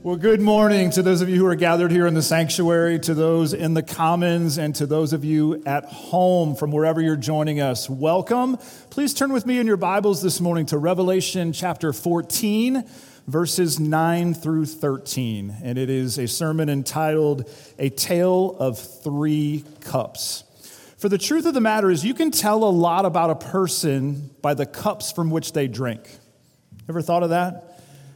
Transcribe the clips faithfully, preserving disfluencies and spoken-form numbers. Well, good morning to those of you who are gathered here in the sanctuary, to those in the commons, and to those of you at home from wherever you're joining us. Welcome. Please turn with me in your Bibles this morning to Revelation chapter fourteen, verses nine through thirteen. And it is a sermon entitled, A Tale of Three Cups. For the truth of the matter is, you can tell a lot about a person by the cups from which they drink. Ever thought of that?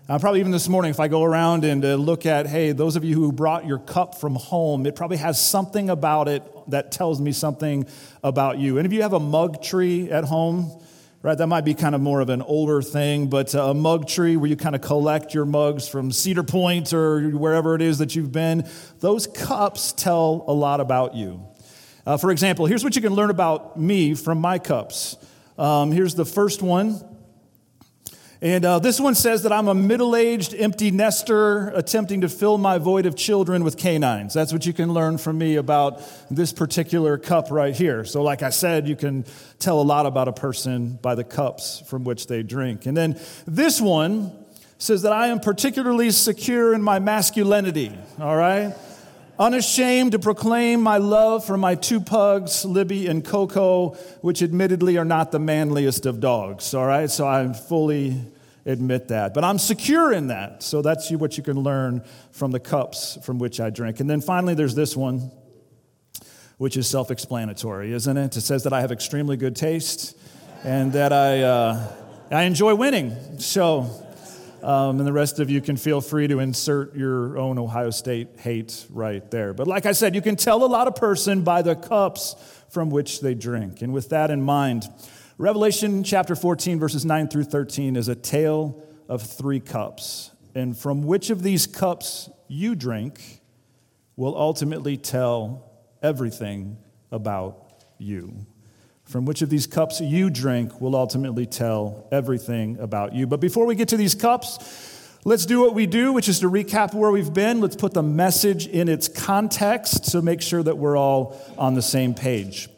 Uh, probably even this morning, if I go around and uh, look at, hey, those of you who brought your cup from home, it probably has something about it that tells me something about you. And if you have a mug tree at home, right, that might be kind of more of an older thing, but a mug tree where you kind of collect your mugs from Cedar Point or wherever it is that you've been, those cups tell a lot about you. Uh, for example, here's what you can learn about me from my cups. Um, here's the first one. And uh, this one says that I'm a middle-aged empty nester attempting to fill my void of children with canines. That's what you can learn from me about this particular cup right here. So like I said, you can tell a lot about a person by the cups from which they drink. And then this one says that I am particularly secure in my masculinity, all right? Unashamed to proclaim my love for my two pugs, Libby and Coco, which admittedly are not the manliest of dogs, all right? So I fully admit that. But I'm secure in that. So that's what you can learn from the cups from which I drink. And then finally, there's this one, which is self-explanatory, isn't it? It says that I have extremely good taste and that I uh, I enjoy winning. So... Um, and the rest of you can feel free to insert your own Ohio State hate right there. But like I said, you can tell a lot of person by the cups from which they drink. And with that in mind, Revelation chapter fourteen, verses nine through thirteen is a tale of three cups. And from which of these cups you drink will ultimately tell everything about you. From which of these cups you drink will ultimately tell everything about you. But before we get to these cups, let's do what we do, which is to recap where we've been. Let's put the message in its context, so make sure that we're all on the same page.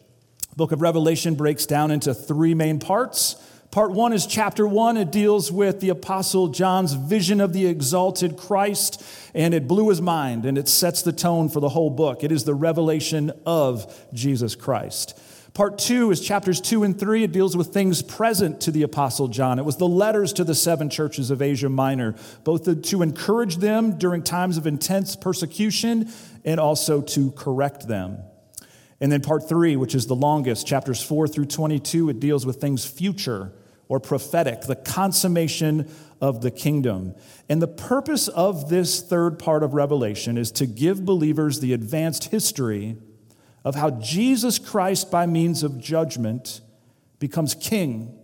The book of Revelation breaks down into three main parts. Part one is chapter one. It deals with the Apostle John's vision of the exalted Christ, and it blew his mind, and it sets the tone for the whole book. It is the revelation of Jesus Christ. Part two is chapters two and three. It deals with things present to the Apostle John. It was the letters to the seven churches of Asia Minor, both to encourage them during times of intense persecution and also to correct them. And then part three, which is the longest, chapters four through twenty-two, it deals with things future or prophetic, the consummation of the kingdom. And the purpose of this third part of Revelation is to give believers the advanced history of how Jesus Christ, by means of judgment, becomes king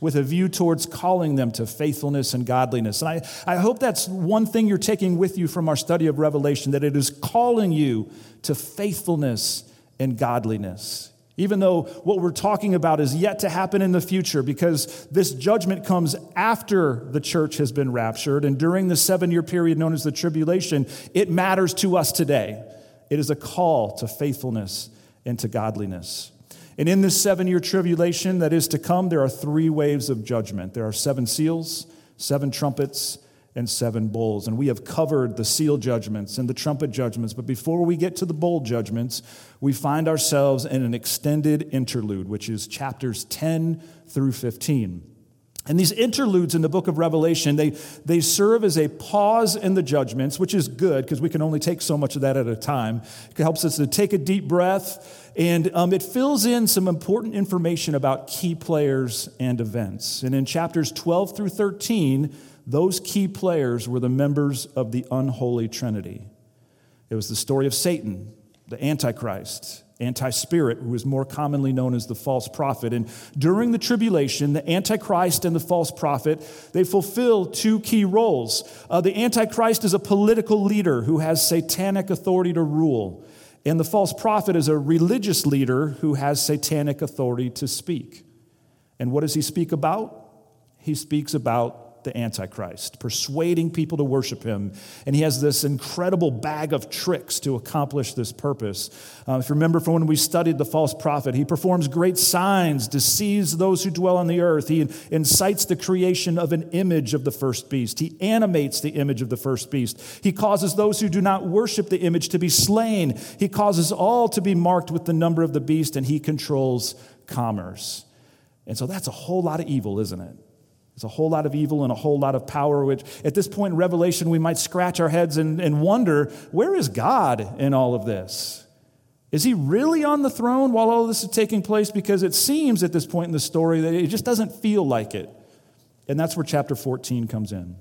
with a view towards calling them to faithfulness and godliness. And I, I hope that's one thing you're taking with you from our study of Revelation, that it is calling you to faithfulness and godliness, even though what we're talking about is yet to happen in the future, because this judgment comes after the church has been raptured, and during the seven-year period known as the tribulation, it matters to us today. It is a call to faithfulness and to godliness. And in this seven-year tribulation that is to come, there are three waves of judgment. There are seven seals, seven trumpets, and seven bowls. And we have covered the seal judgments and the trumpet judgments. But before we get to the bowl judgments, we find ourselves in an extended interlude, which is chapters ten through fifteen. And these interludes in the book of Revelation, they, they serve as a pause in the judgments, which is good because we can only take so much of that at a time. It helps us to take a deep breath, and um, it fills in some important information about key players and events. And in chapters twelve through thirteen, those key players were the members of the unholy Trinity. It was the story of Satan, the Antichrist, Anti-Spirit, who is more commonly known as the false prophet. And during the tribulation, the Antichrist and the false prophet, they fulfill two key roles. Uh, the Antichrist is a political leader who has satanic authority to rule. And the false prophet is a religious leader who has satanic authority to speak. And what does he speak about? He speaks about the Antichrist, persuading people to worship him. And he has this incredible bag of tricks to accomplish this purpose. Uh, if you remember from when we studied the false prophet, he performs great signs, deceives those who dwell on the earth. He incites the creation of an image of the first beast. He animates the image of the first beast. He causes those who do not worship the image to be slain. He causes all to be marked with the number of the beast, and he controls commerce. And so that's a whole lot of evil, isn't it? It's a whole lot of evil and a whole lot of power, which at this point in Revelation, we might scratch our heads and, and wonder, where is God in all of this? Is he really on the throne while all this is taking place? Because it seems at this point in the story that it just doesn't feel like it. And that's where chapter fourteen comes in.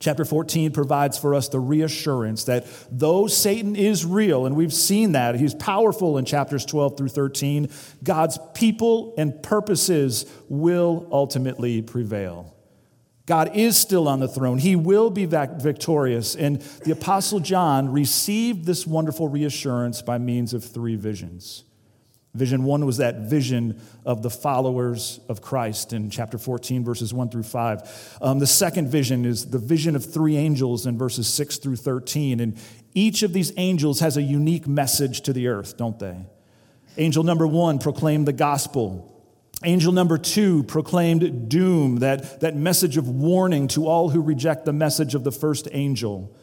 Chapter fourteen provides for us the reassurance that though Satan is real, and we've seen that, he's powerful in chapters twelve through thirteen, God's people and purposes will ultimately prevail. God is still on the throne. He will be victorious. And the Apostle John received this wonderful reassurance by means of three visions. Vision one was that vision of the followers of Christ in chapter fourteen, verses one through five. Um, the second vision is the vision of three angels in verses six through thirteen. And each of these angels has a unique message to the earth, don't they? Angel number one proclaimed the gospel. Angel number two proclaimed doom, that, that message of warning to all who reject the message of the first angel.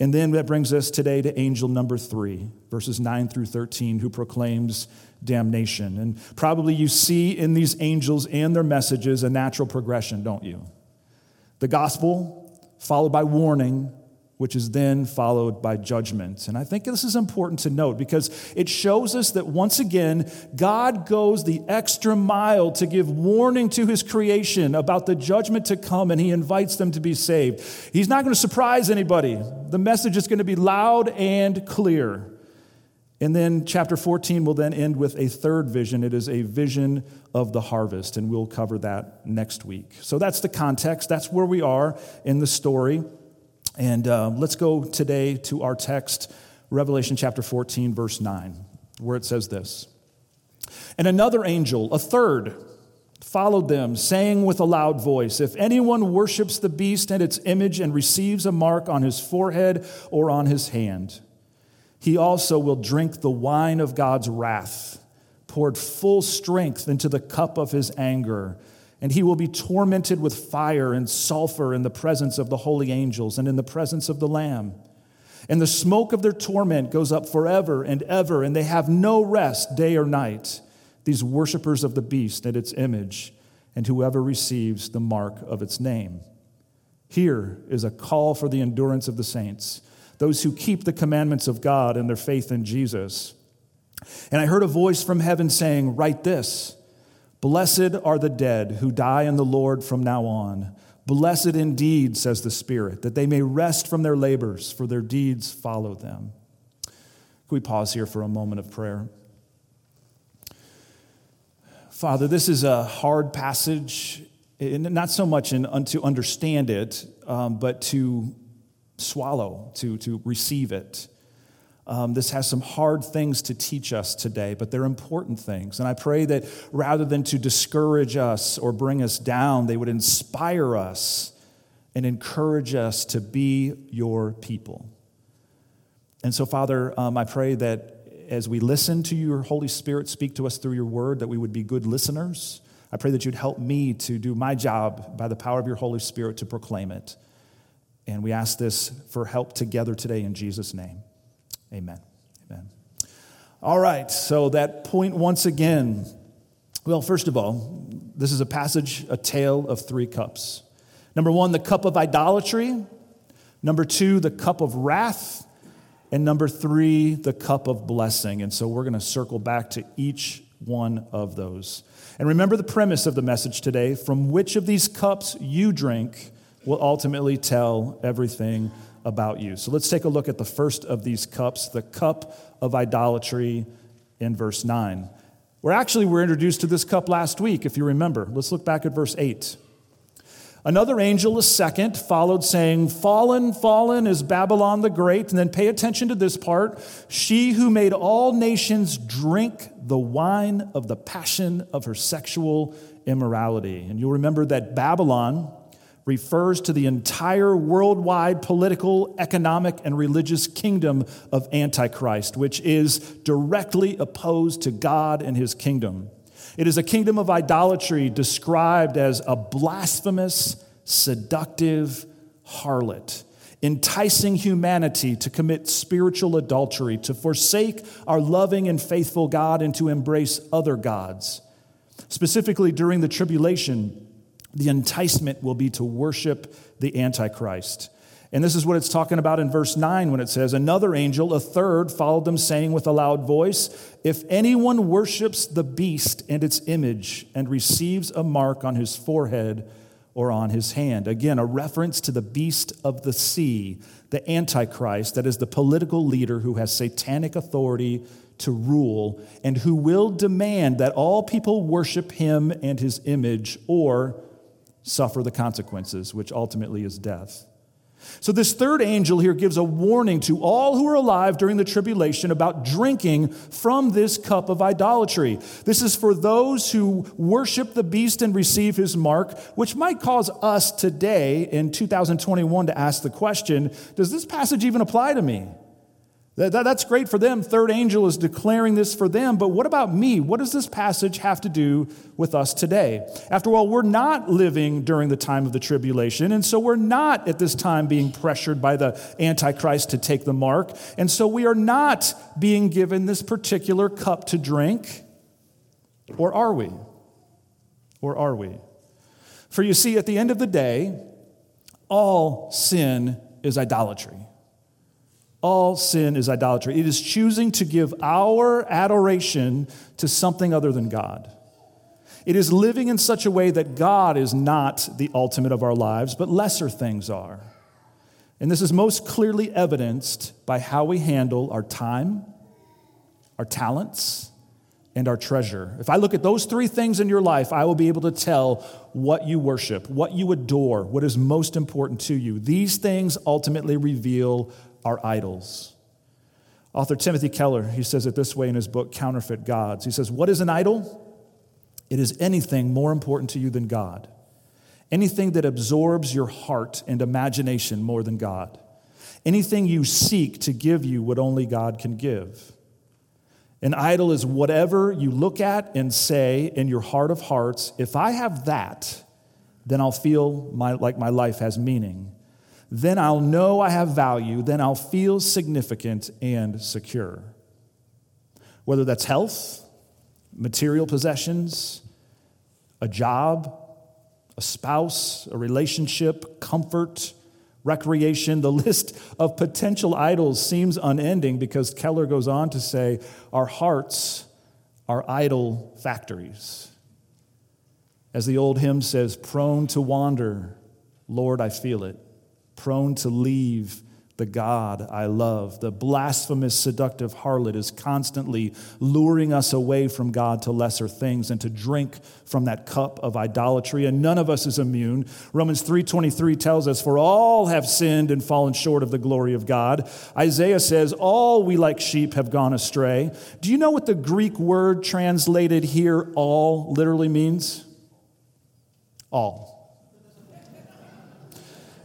And then that brings us today to angel number three, verses nine through thirteen, who proclaims damnation. And probably you see in these angels and their messages a natural progression, don't you? The gospel, followed by warning, which is then followed by judgment. And I think this is important to note because it shows us that once again, God goes the extra mile to give warning to his creation about the judgment to come, and he invites them to be saved. He's not going to surprise anybody. The message is going to be loud and clear. And then chapter fourteen will then end with a third vision. It is a vision of the harvest, and we'll cover that next week. So that's the context. That's where we are in the story. And uh, let's go today to our text, Revelation chapter fourteen, verse nine, where it says this. And another angel, a third, followed them, saying with a loud voice, if anyone worships the beast and its image and receives a mark on his forehead or on his hand, he also will drink the wine of God's wrath, poured full strength into the cup of his anger. And he will be tormented with fire and sulfur in the presence of the holy angels and in the presence of the Lamb. And the smoke of their torment goes up forever and ever, and they have no rest day or night, these worshipers of the beast and its image, and whoever receives the mark of its name. Here is a call for the endurance of the saints, those who keep the commandments of God and their faith in Jesus. And I heard a voice from heaven saying, write this, blessed are the dead who die in the Lord from now on. Blessed indeed, says the Spirit, that they may rest from their labors, for their deeds follow them. Can we pause here for a moment of prayer? Father, this is a hard passage, not so much in, to understand it, um, but to swallow, to, to receive it. Um, this has some hard things to teach us today, but they're important things. And I pray that rather than to discourage us or bring us down, they would inspire us and encourage us to be your people. And so, Father, um, I pray that as we listen to your Holy Spirit speak to us through your word, that we would be good listeners. I pray that you'd help me to do my job by the power of your Holy Spirit to proclaim it. And we ask this for help together today in Jesus' name. Amen. Amen. All right, so that point once again. Well, first of all, this is a passage, a tale of three cups. Number one, the cup of idolatry. Number two, the cup of wrath. And number three, the cup of blessing. And so we're going to circle back to each one of those. And remember the premise of the message today, from which of these cups you drink will ultimately tell everything about you. So let's take a look at the first of these cups, the cup of idolatry in verse nine. We're actually, we're introduced to this cup last week, if you remember. Let's look back at verse eight. Another angel, a second, followed saying, "Fallen, fallen is Babylon the Great." And then pay attention to this part. "She who made all nations drink the wine of the passion of her sexual immorality." And you'll remember that Babylon refers to the entire worldwide political, economic, and religious kingdom of Antichrist, which is directly opposed to God and his kingdom. It is a kingdom of idolatry described as a blasphemous, seductive harlot, enticing humanity to commit spiritual adultery, to forsake our loving and faithful God, and to embrace other gods. Specifically, during the tribulation, the enticement will be to worship the Antichrist. And this is what it's talking about in verse nine when it says, "Another angel, a third, followed them, saying with a loud voice, 'If anyone worships the beast and its image and receives a mark on his forehead or on his hand.'" Again, a reference to the beast of the sea, the Antichrist, that is the political leader who has satanic authority to rule and who will demand that all people worship him and his image or suffer the consequences, which ultimately is death. So this third angel here gives a warning to all who are alive during the tribulation about drinking from this cup of idolatry. This is for those who worship the beast and receive his mark, which might cause us today in two thousand twenty-one to ask the question, does this passage even apply to me? That, that, that's great for them. Third angel is declaring this for them. But what about me? What does this passage have to do with us today? After all, we're not living during the time of the tribulation. And so we're not at this time being pressured by the Antichrist to take the mark. And so we are not being given this particular cup to drink. Or are we? Or are we? For you see, at the end of the day, all sin is idolatry. All sin is idolatry. It is choosing to give our adoration to something other than God. It is living in such a way that God is not the ultimate of our lives, but lesser things are. And this is most clearly evidenced by how we handle our time, our talents, and our treasure. If I look at those three things in your life, I will be able to tell what you worship, what you adore, what is most important to you. These things ultimately reveal our idols. Author Timothy Keller, he says it this way in his book, Counterfeit Gods. He says, "What is an idol? It is anything more important to you than God, anything that absorbs your heart and imagination more than God, anything you seek to give you what only God can give. An idol is whatever you look at and say in your heart of hearts, 'If I have that, then I'll feel my, like my life has meaning. Then I'll know I have value. Then I'll feel significant and secure.'" Whether that's health, material possessions, a job, a spouse, a relationship, comfort, recreation, the list of potential idols seems unending because Keller goes on to say, our hearts are idol factories. As the old hymn says, "Prone to wander, Lord, I feel it. Prone to leave the God I love." The blasphemous, seductive harlot is constantly luring us away from God to lesser things and to drink from that cup of idolatry. And none of us is immune. Romans three twenty-three tells us, "For all have sinned and fallen short of the glory of God." Isaiah says, "All we like sheep have gone astray." Do you know what the Greek word translated here, all, literally means? All.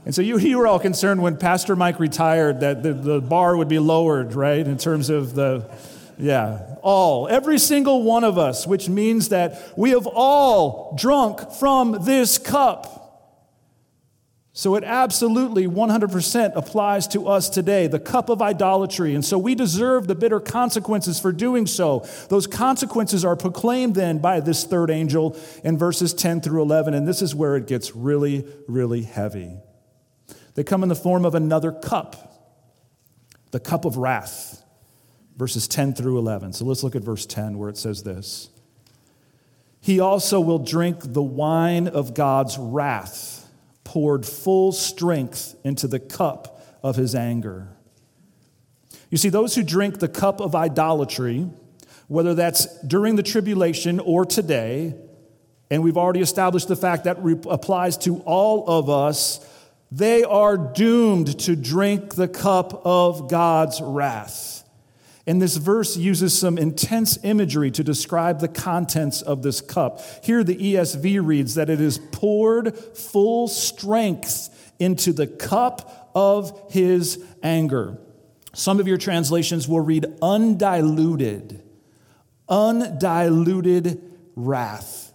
And so you, you were all concerned when Pastor Mike retired that the, the bar would be lowered, right, in terms of the, yeah, all. Every single one of us, which means that we have all drunk from this cup. So it absolutely one hundred percent applies to us today, the cup of idolatry. And so we deserve the bitter consequences for doing so. Those consequences are proclaimed then by this third angel in verses ten through eleven. And this is where it gets really, really heavy. They come in the form of another cup, the cup of wrath, verses ten through eleven. So let's look at verse ten where it says this. "He also will drink the wine of God's wrath, poured full strength into the cup of his anger." You see, those who drink the cup of idolatry, whether that's during the tribulation or today, and we've already established the fact that re- applies to all of us, they are doomed to drink the cup of God's wrath. And this verse uses some intense imagery to describe the contents of this cup. Here the E S V reads that it is poured full strength into the cup of his anger. Some of your translations will read undiluted, undiluted wrath,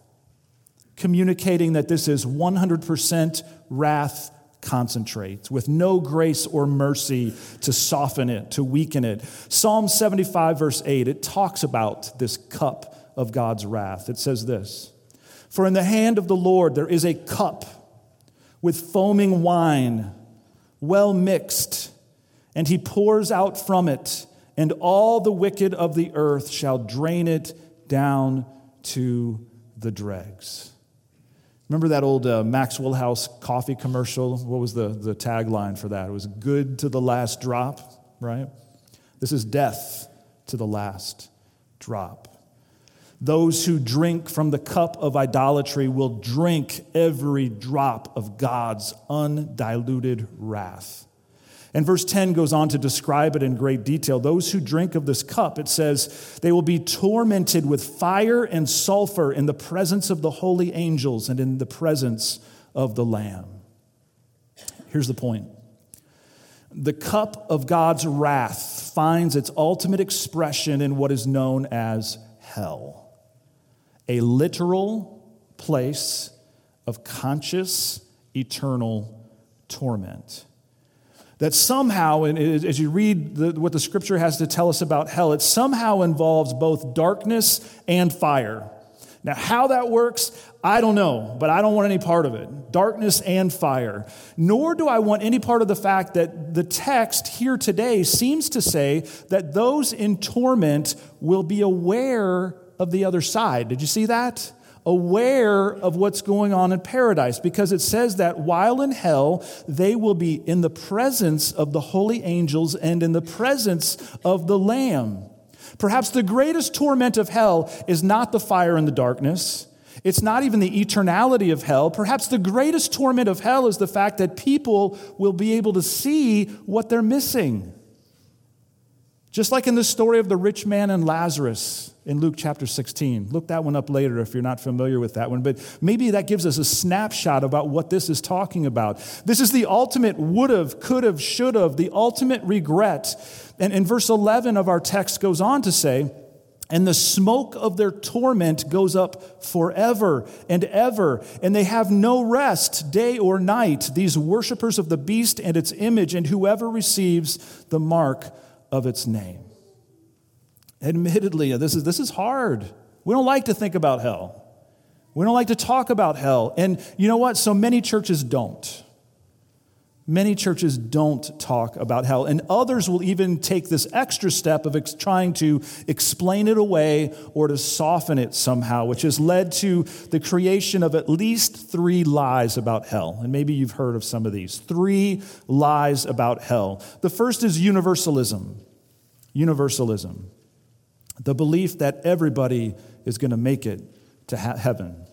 communicating that this is one hundred percent wrath concentrate, with no grace or mercy to soften it, to weaken it. Psalm seventy-five, verse eight, it talks about this cup of God's wrath. It says this, "For in the hand of the Lord there is a cup with foaming wine, well mixed, and he pours out from it, and all the wicked of the earth shall drain it down to the dregs." Remember that old uh, Maxwell House coffee commercial? What was the, the tagline for that? It was good to the last drop, right? This is death to the last drop. Those who drink from the cup of idolatry will drink every drop of God's undiluted wrath. And verse ten goes on to describe it in great detail. Those who drink of this cup, it says, they will be tormented with fire and sulfur in the presence of the holy angels and in the presence of the Lamb. Here's the point. The cup of God's wrath finds its ultimate expression in what is known as hell, a literal place of conscious, eternal torment. That somehow, and as you read the, what the scripture has to tell us about hell, it somehow involves both darkness and fire. Now, how that works, I don't know, but I don't want any part of it. Darkness and fire. Nor do I want any part of the fact that the text here today seems to say that those in torment will be aware of the other side. Did you see that? Aware of what's going on in paradise, because it says that while in hell, they will be in the presence of the holy angels and in the presence of the Lamb. Perhaps the greatest torment of hell is not the fire and the darkness. It's not even the eternality of hell. Perhaps the greatest torment of hell is the fact that people will be able to see what they're missing. Just like in the story of the rich man and Lazarus in Luke chapter sixteen. Look that one up later if you're not familiar with that one, but maybe that gives us a snapshot about what this is talking about. This is the ultimate would've, could've, should've, the ultimate regret. And in verse eleven of our text goes on to say, "And the smoke of their torment goes up forever and ever, and they have no rest day or night, these worshipers of the beast and its image, and whoever receives the mark of its name." Admittedly, this is this is hard. We don't like to think about hell. We don't like to talk about hell. And you know what? So many churches don't. Many churches don't talk about hell. And others will even take this extra step of ex- trying to explain it away or to soften it somehow, which has led to the creation of at least three lies about hell. And maybe you've heard of some of these. Three lies about hell. The first is universalism. Universalism. The belief that everybody is going to make it to ha- heaven.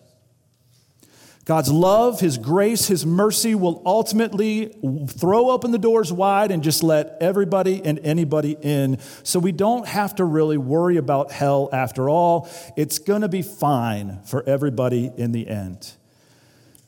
God's love, his grace, his mercy will ultimately throw open the doors wide and just let everybody and anybody in. So we don't have to really worry about hell after all. It's going to be fine for everybody in the end.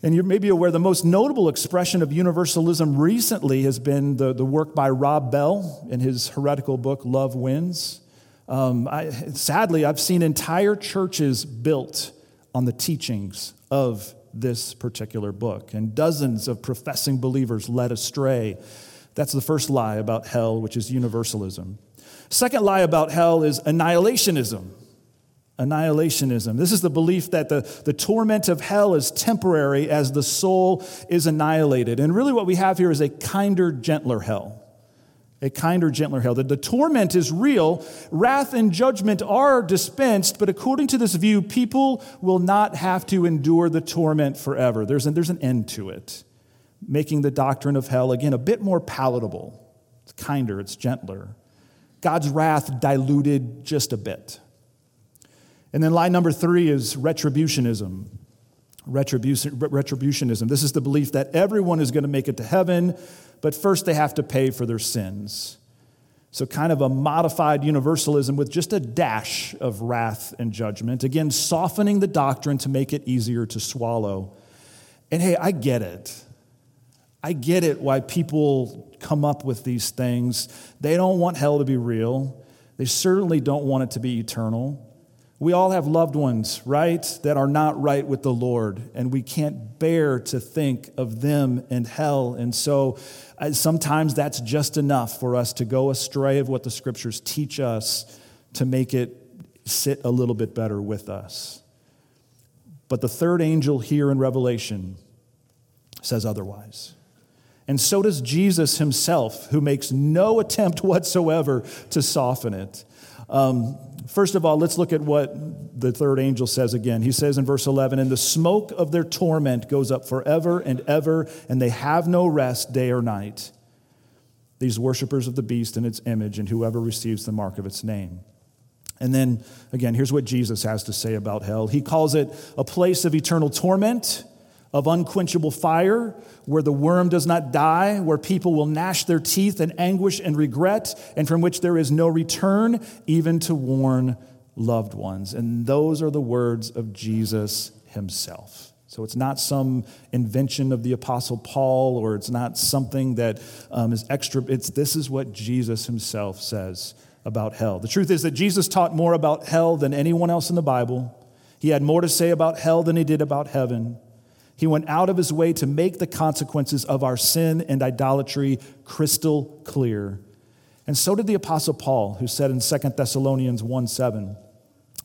And you may be aware the most notable expression of universalism recently has been the, the work by Rob Bell in his heretical book, Love Wins. Um, I, sadly, I've seen entire churches built on the teachings of this particular book, and dozens of professing believers led astray. That's the first lie about hell, which is universalism. Second lie about hell is annihilationism. Annihilationism. This is the belief that the, the torment of hell is temporary as the soul is annihilated. And really what we have here is a kinder, gentler hell. A kinder, gentler hell. The, the torment is real. Wrath and judgment are dispensed, but according to this view, people will not have to endure the torment forever. There's an, there's an end to it, making the doctrine of hell, again, a bit more palatable. It's kinder, it's gentler. God's wrath diluted just a bit. And then lie number three is retributionism. Retribution, retributionism. This is the belief that everyone is going to make it to heaven, but first they have to pay for their sins. So kind of a modified universalism with just a dash of wrath and judgment. Again, softening the doctrine to make it easier to swallow. And hey, I get it. I get it why people come up with these things. They don't want hell to be real. They certainly don't want it to be eternal. We all have loved ones, right, that are not right with the Lord, and we can't bear to think of them and hell. And so sometimes that's just enough for us to go astray of what the Scriptures teach us to make it sit a little bit better with us. But the third angel here in Revelation says otherwise. And so does Jesus himself, who makes no attempt whatsoever to soften it. Um, first of all, let's look at what the third angel says again. He says in verse eleven, "And the smoke of their torment goes up forever and ever, and they have no rest day or night, these worshipers of the beast and its image, and whoever receives the mark of its name." And then, again, here's what Jesus has to say about hell. He calls it a place of eternal torment, of unquenchable fire, where the worm does not die, where people will gnash their teeth in anguish and regret, and from which there is no return, even to warn loved ones. And those are the words of Jesus himself. So it's not some invention of the Apostle Paul, or it's not something that um, is extra. It's this is what Jesus himself says about hell. The truth is that Jesus taught more about hell than anyone else in the Bible. He had more to say about hell than he did about heaven. He went out of his way to make the consequences of our sin and idolatry crystal clear. And so did the Apostle Paul, who said in Second Thessalonians one seven,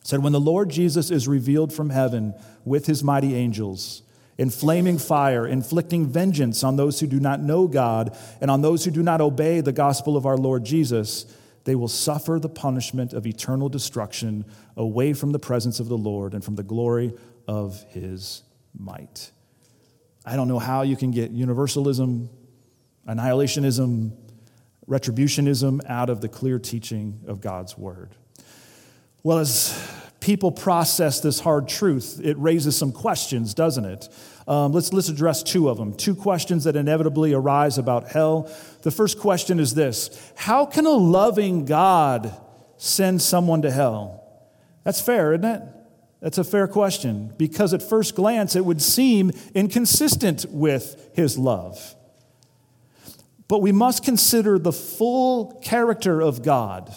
said, "When the Lord Jesus is revealed from heaven with his mighty angels, in flaming fire, inflicting vengeance on those who do not know God and on those who do not obey the gospel of our Lord Jesus, they will suffer the punishment of eternal destruction away from the presence of the Lord and from the glory of his might." I don't know how you can get universalism, annihilationism, retributionism out of the clear teaching of God's word. Well, as people process this hard truth, it raises some questions, doesn't it? Um, let's, let's address two of them, two questions that inevitably arise about hell. The first question is this: how can a loving God send someone to hell? That's fair, isn't it? That's a fair question, because at first glance, it would seem inconsistent with his love. But we must consider the full character of God,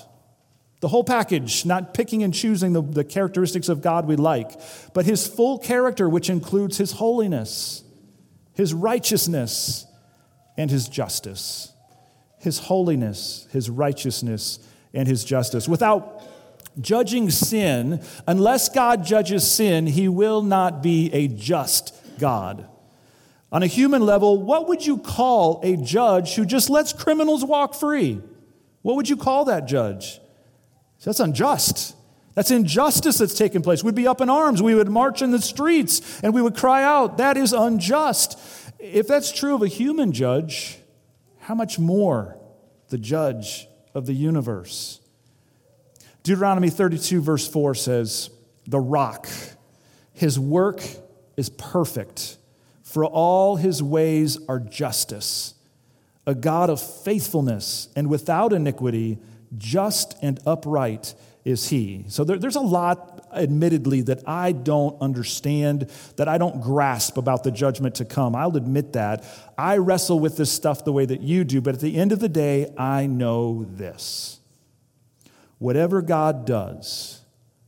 the whole package, not picking and choosing the, the characteristics of God we like, but his full character, which includes his holiness, his righteousness, and his justice. His holiness, his righteousness, and his justice. Without judging sin, unless God judges sin, he will not be a just God. On a human level, what would you call a judge who just lets criminals walk free? What would you call that judge? That's unjust. That's injustice that's taken place. We'd be up in arms. We would march in the streets, and we would cry out, "That is unjust." If that's true of a human judge, how much more the judge of the universe? Deuteronomy thirty-two, verse four says, "The rock, his work is perfect, for all his ways are justice, a God of faithfulness and without iniquity, just and upright is he." So there, there's a lot, admittedly, that I don't understand, that I don't grasp about the judgment to come. I'll admit that. I wrestle with this stuff the way that you do, but at the end of the day, I know this: whatever God does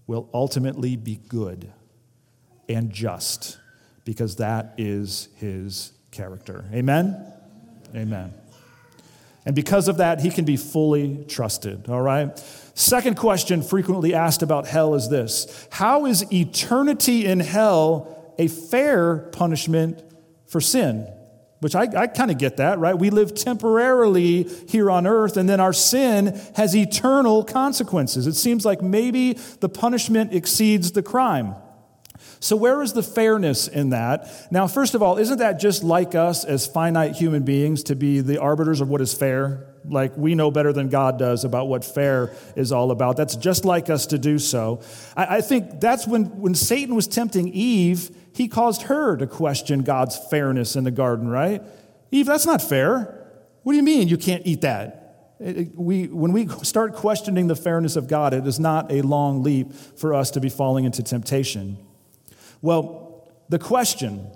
will ultimately be good and just, because that is his character. Amen? Amen. And because of that, he can be fully trusted, all right? Second question frequently asked about hell is this: how is eternity in hell a fair punishment for sin? Which I, I kind of get that, right? We live temporarily here on earth, and then our sin has eternal consequences. It seems like maybe the punishment exceeds the crime. So where is the fairness in that? Now, first of all, isn't that just like us as finite human beings to be the arbiters of what is fair? Like, we know better than God does about what fair is all about. That's just like us to do so. I, I think that's when, when Satan was tempting Eve, he caused her to question God's fairness in the garden, right? Eve, that's not fair. What do you mean you can't eat that? It, it, we, when we start questioning the fairness of God, it is not a long leap for us to be falling into temptation. Well, the question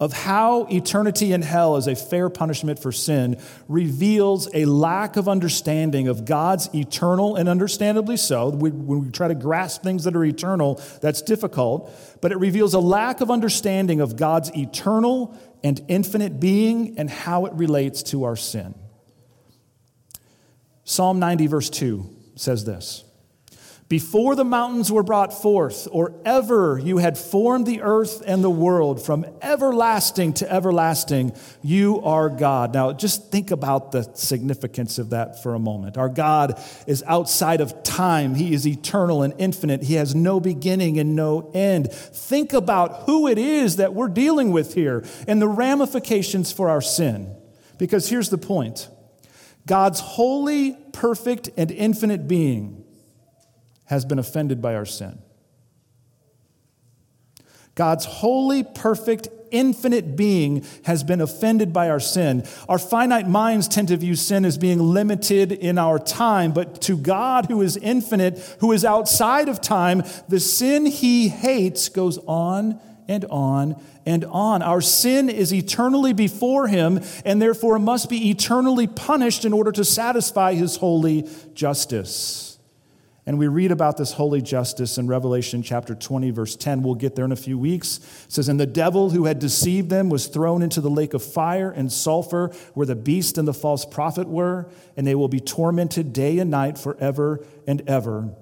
of how eternity in hell is a fair punishment for sin reveals a lack of understanding of God's eternal, and understandably so. We, when we try to grasp things that are eternal, that's difficult. But it reveals a lack of understanding of God's eternal and infinite being and how it relates to our sin. Psalm ninety, verse two says this: "Before the mountains were brought forth, or ever you had formed the earth and the world, from everlasting to everlasting, you are God." Now, just think about the significance of that for a moment. Our God is outside of time. He is eternal and infinite. He has no beginning and no end. Think about who it is that we're dealing with here and the ramifications for our sin. Because here's the point: God's holy, perfect, and infinite being has been offended by our sin. God's holy, perfect, infinite being has been offended by our sin. Our finite minds tend to view sin as being limited in our time, but to God, who is infinite, who is outside of time, the sin he hates goes on and on and on. Our sin is eternally before him and therefore must be eternally punished in order to satisfy his holy justice. And we read about this holy justice in Revelation chapter twenty, verse ten. We'll get there in a few weeks. It says, "And the devil who had deceived them was thrown into the lake of fire and sulfur, where the beast and the false prophet were, and they will be tormented day and night forever and ever."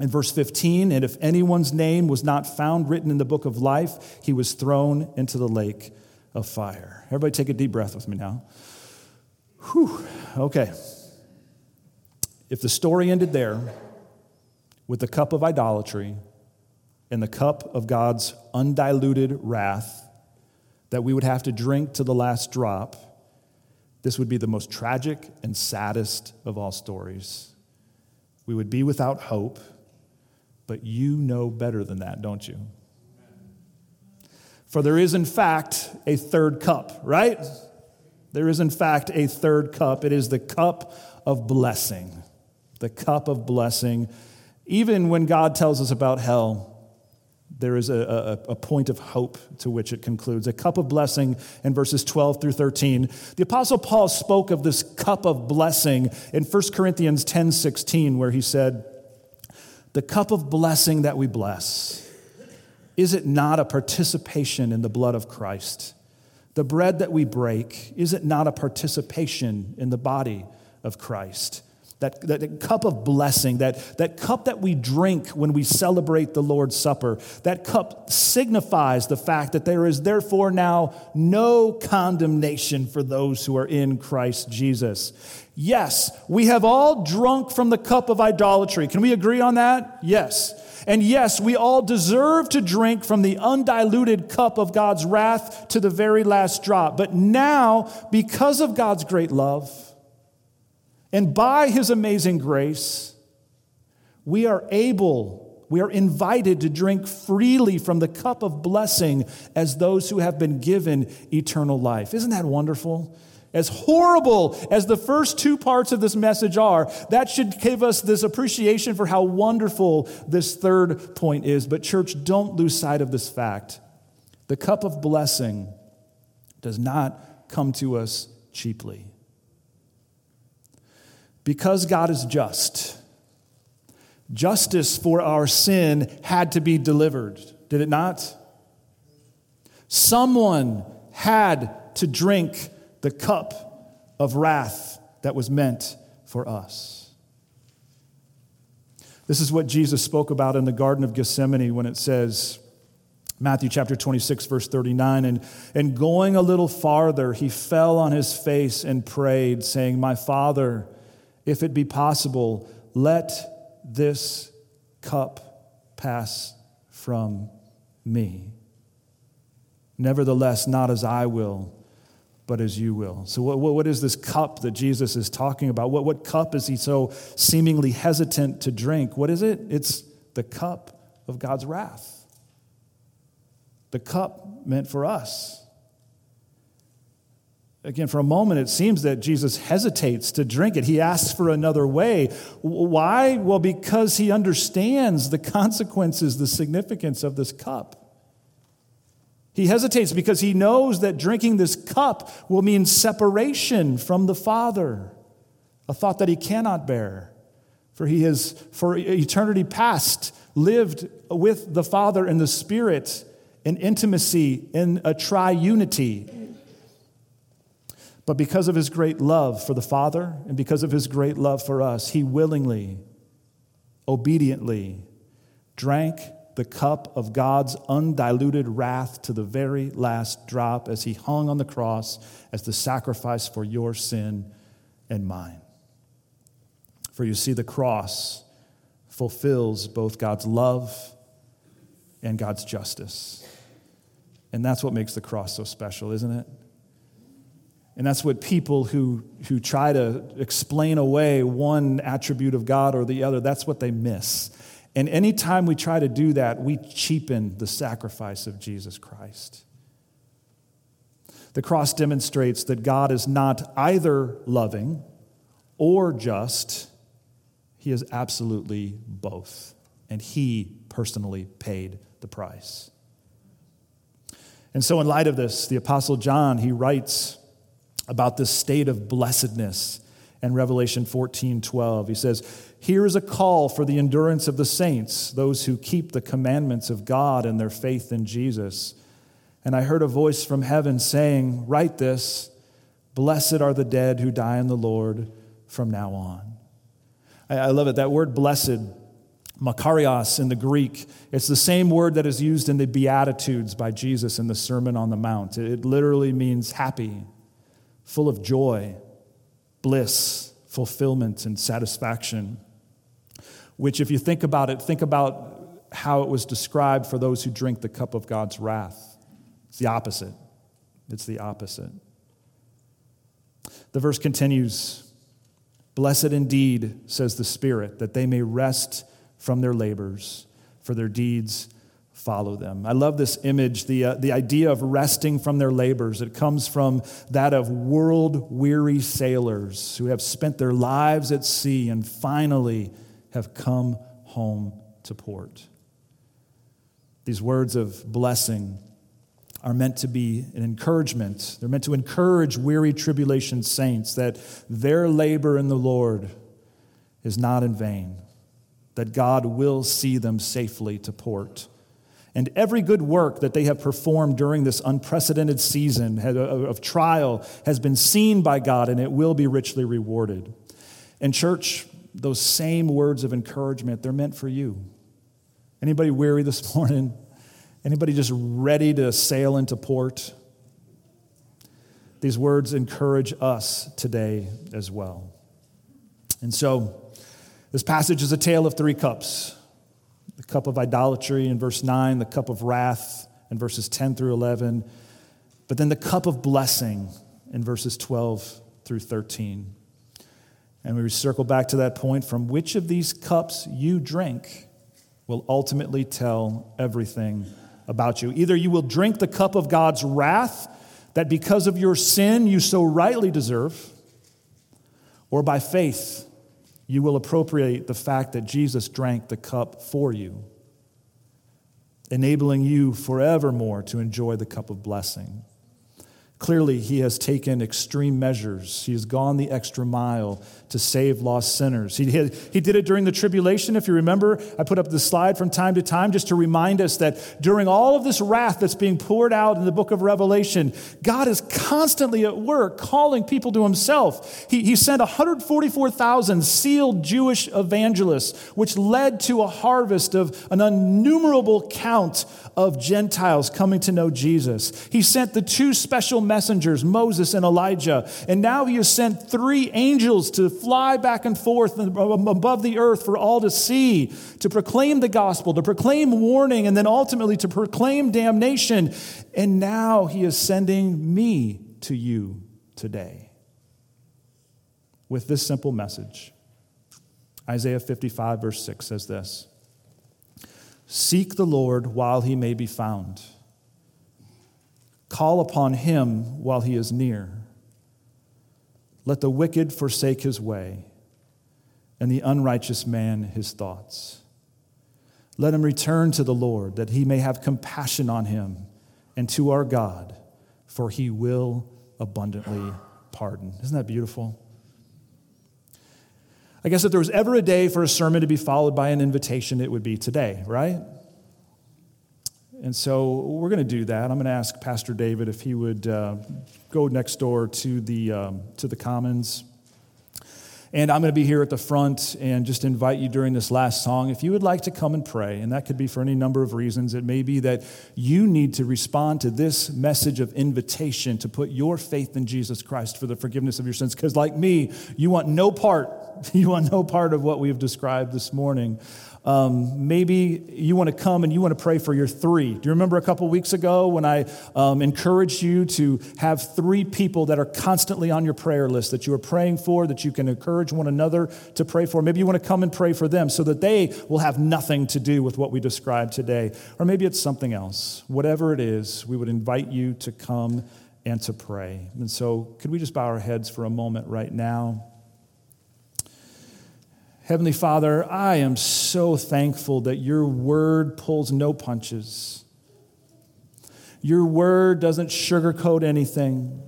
In verse fifteen, "And if anyone's name was not found written in the book of life, he was thrown into the lake of fire." Everybody take a deep breath with me now. Whew, okay. If the story ended there with the cup of idolatry and the cup of God's undiluted wrath that we would have to drink to the last drop, this would be the most tragic and saddest of all stories. We would be without hope. But you know better than that, don't you? For there is, in fact, a third cup, right? There is, in fact, a third cup. It is the cup of blessing, the cup of blessing. Even when God tells us about hell, there is a, a, a point of hope to which it concludes. A cup of blessing in verses twelve through thirteen. The Apostle Paul spoke of this cup of blessing in First Corinthians ten sixteen, where he said, "The cup of blessing that we bless, is it not a participation in the blood of Christ? The bread that we break, is it not a participation in the body of Christ?" That, that cup of blessing, that, that cup that we drink when we celebrate the Lord's Supper, that cup signifies the fact that there is therefore now no condemnation for those who are in Christ Jesus. Yes, we have all drunk from the cup of idolatry. Can we agree on that? Yes. And yes, we all deserve to drink from the undiluted cup of God's wrath to the very last drop. But now, because of God's great love, and by his amazing grace, we are able, we are invited to drink freely from the cup of blessing as those who have been given eternal life. Isn't that wonderful? As horrible as the first two parts of this message are, that should give us this appreciation for how wonderful this third point is. But church, don't lose sight of this fact. The cup of blessing does not come to us cheaply. Because God is just, justice for our sin had to be delivered, did it not? Someone had to drink the cup of wrath that was meant for us. This is what Jesus spoke about in the Garden of Gethsemane when it says, Matthew chapter twenty-six, verse thirty-nine, and, and going a little farther, he fell on his face and prayed, saying, "My Father, if it be possible, let this cup pass from me. Nevertheless, not as I will, but as you will." So what, what is this cup that Jesus is talking about? What, what cup is he so seemingly hesitant to drink? What is it? It's the cup of God's wrath. the cup meant for us. Again, for a moment, it seems that Jesus hesitates to drink it. He asks for another way. Why? Well, because he understands the consequences, the significance of this cup. He hesitates because he knows that drinking this cup will mean separation from the Father, a thought that he cannot bear. For he has, for eternity past, lived with the Father and the Spirit in intimacy, in a triunity. But because of his great love for the Father and because of his great love for us, he willingly, obediently drank the cup of God's undiluted wrath to the very last drop as he hung on the cross as the sacrifice for your sin and mine. For you see, the cross fulfills both God's love and God's justice. And that's what makes the cross so special, isn't it? And that's what people who, who try to explain away one attribute of God or the other, that's what they miss. And anytime we try to do that, we cheapen the sacrifice of Jesus Christ. The cross demonstrates that God is not either loving or just. He is absolutely both. And he personally paid the price. And so in light of this, the Apostle John, he writes about this state of blessedness in Revelation fourteen twelve. He says, "Here is a call for the endurance of the saints, those who keep the commandments of God and their faith in Jesus. And I heard a voice from heaven saying, 'Write this, blessed are the dead who die in the Lord from now on.'" I, I love it. That word blessed, makarios in the Greek, it's the same word that is used in the Beatitudes by Jesus in the Sermon on the Mount. It, it literally means happy, full of joy, bliss, fulfillment, and satisfaction, which if you think about it, think about how it was described for those who drink the cup of God's wrath. It's the opposite. It's the opposite. The verse continues, "Blessed indeed, says the Spirit, that they may rest from their labors, for their deeds follow them." I love this image, the uh, the idea of resting from their labors. It comes from that of world-weary sailors who have spent their lives at sea and finally have come home to port. These words of blessing are meant to be an encouragement. They're meant to encourage weary tribulation saints that their labor in the Lord is not in vain, that God will see them safely to port. And every good work that they have performed during this unprecedented season of trial has been seen by God, and it will be richly rewarded. And church, those same words of encouragement, they're meant for you. Anybody weary this morning? Anybody just ready to sail into port? These words encourage us today as well. And so this passage is a tale of three cups. The cup of idolatry in verse nine, the cup of wrath in verses ten through eleven, but then the cup of blessing in verses twelve through thirteen. And we circle back to that point, from which of these cups you drink will ultimately tell everything about you. Either you will drink the cup of God's wrath that because of your sin you so rightly deserve, or by faith, you will appropriate the fact that Jesus drank the cup for you, enabling you forevermore to enjoy the cup of blessing. Clearly, he has taken extreme measures. He has gone the extra mile to save lost sinners. He had, he did it during the tribulation. If you remember, I put up the slide from time to time just to remind us that during all of this wrath that's being poured out in the book of Revelation, God is constantly at work calling people to himself. He, he sent one hundred forty-four thousand sealed Jewish evangelists, which led to a harvest of an innumerable count of Gentiles coming to know Jesus. He sent the two special messengers, Moses and Elijah. And now he has sent three angels to fly back and forth above the earth for all to see, to proclaim the gospel, to proclaim warning, and then ultimately to proclaim damnation. And now he is sending me to you today with this simple message. Isaiah fifty-five, verse six says this, "Seek the Lord while he may be found. Call upon him while he is near. Let the wicked forsake his way, and the unrighteous man his thoughts. Let him return to the Lord, that he may have compassion on him, and to our God, for he will abundantly pardon. Isn't that beautiful? I guess if there was ever a day for a sermon to be followed by an invitation, it would be today, right? And so we're going to do that. I'm going to ask Pastor David if he would uh, go next door to the um, to the Commons. And I'm going to be here at the front and just invite you during this last song, if you would like to come and pray, and that could be for any number of reasons. It may be that you need to respond to this message of invitation to put your faith in Jesus Christ for the forgiveness of your sins, because like me, you want no part, you want no part of what we've described this morning. Um, maybe you want to come and you want to pray for your three. Do you remember a couple weeks ago when I um, encouraged you to have three people that are constantly on your prayer list that you are praying for, that you can encourage one another to pray for? Maybe you want to come and pray for them so that they will have nothing to do with what we described today. Or maybe it's something else. Whatever it is, we would invite you to come and to pray. And so could we just bow our heads for a moment right now? Heavenly Father, I am so thankful that your word pulls no punches. Your word doesn't sugarcoat anything.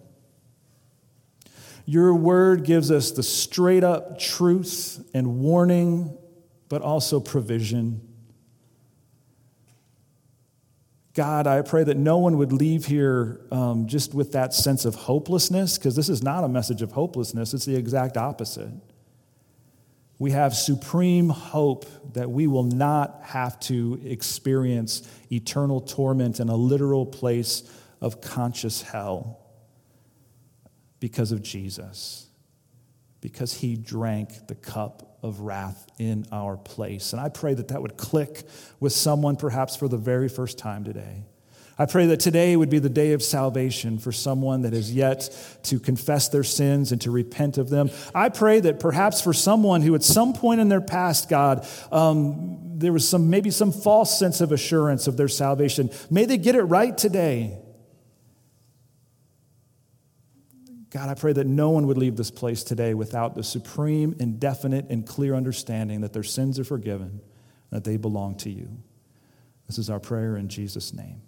Your word gives us the straight up truth and warning, but also provision. God, I pray that no one would leave here um, just with that sense of hopelessness, because this is not a message of hopelessness. It's the exact opposite. We have supreme hope that we will not have to experience eternal torment in a literal place of conscious hell because of Jesus, because he drank the cup of wrath in our place. And I pray that that would click with someone perhaps for the very first time today. I pray that today would be the day of salvation for someone that has yet to confess their sins and to repent of them. I pray that perhaps for someone who at some point in their past, God, um, there was some maybe some false sense of assurance of their salvation. May they get it right today. God, I pray that no one would leave this place today without the supreme, indefinite, and clear understanding that their sins are forgiven, that they belong to you. This is our prayer in Jesus' name.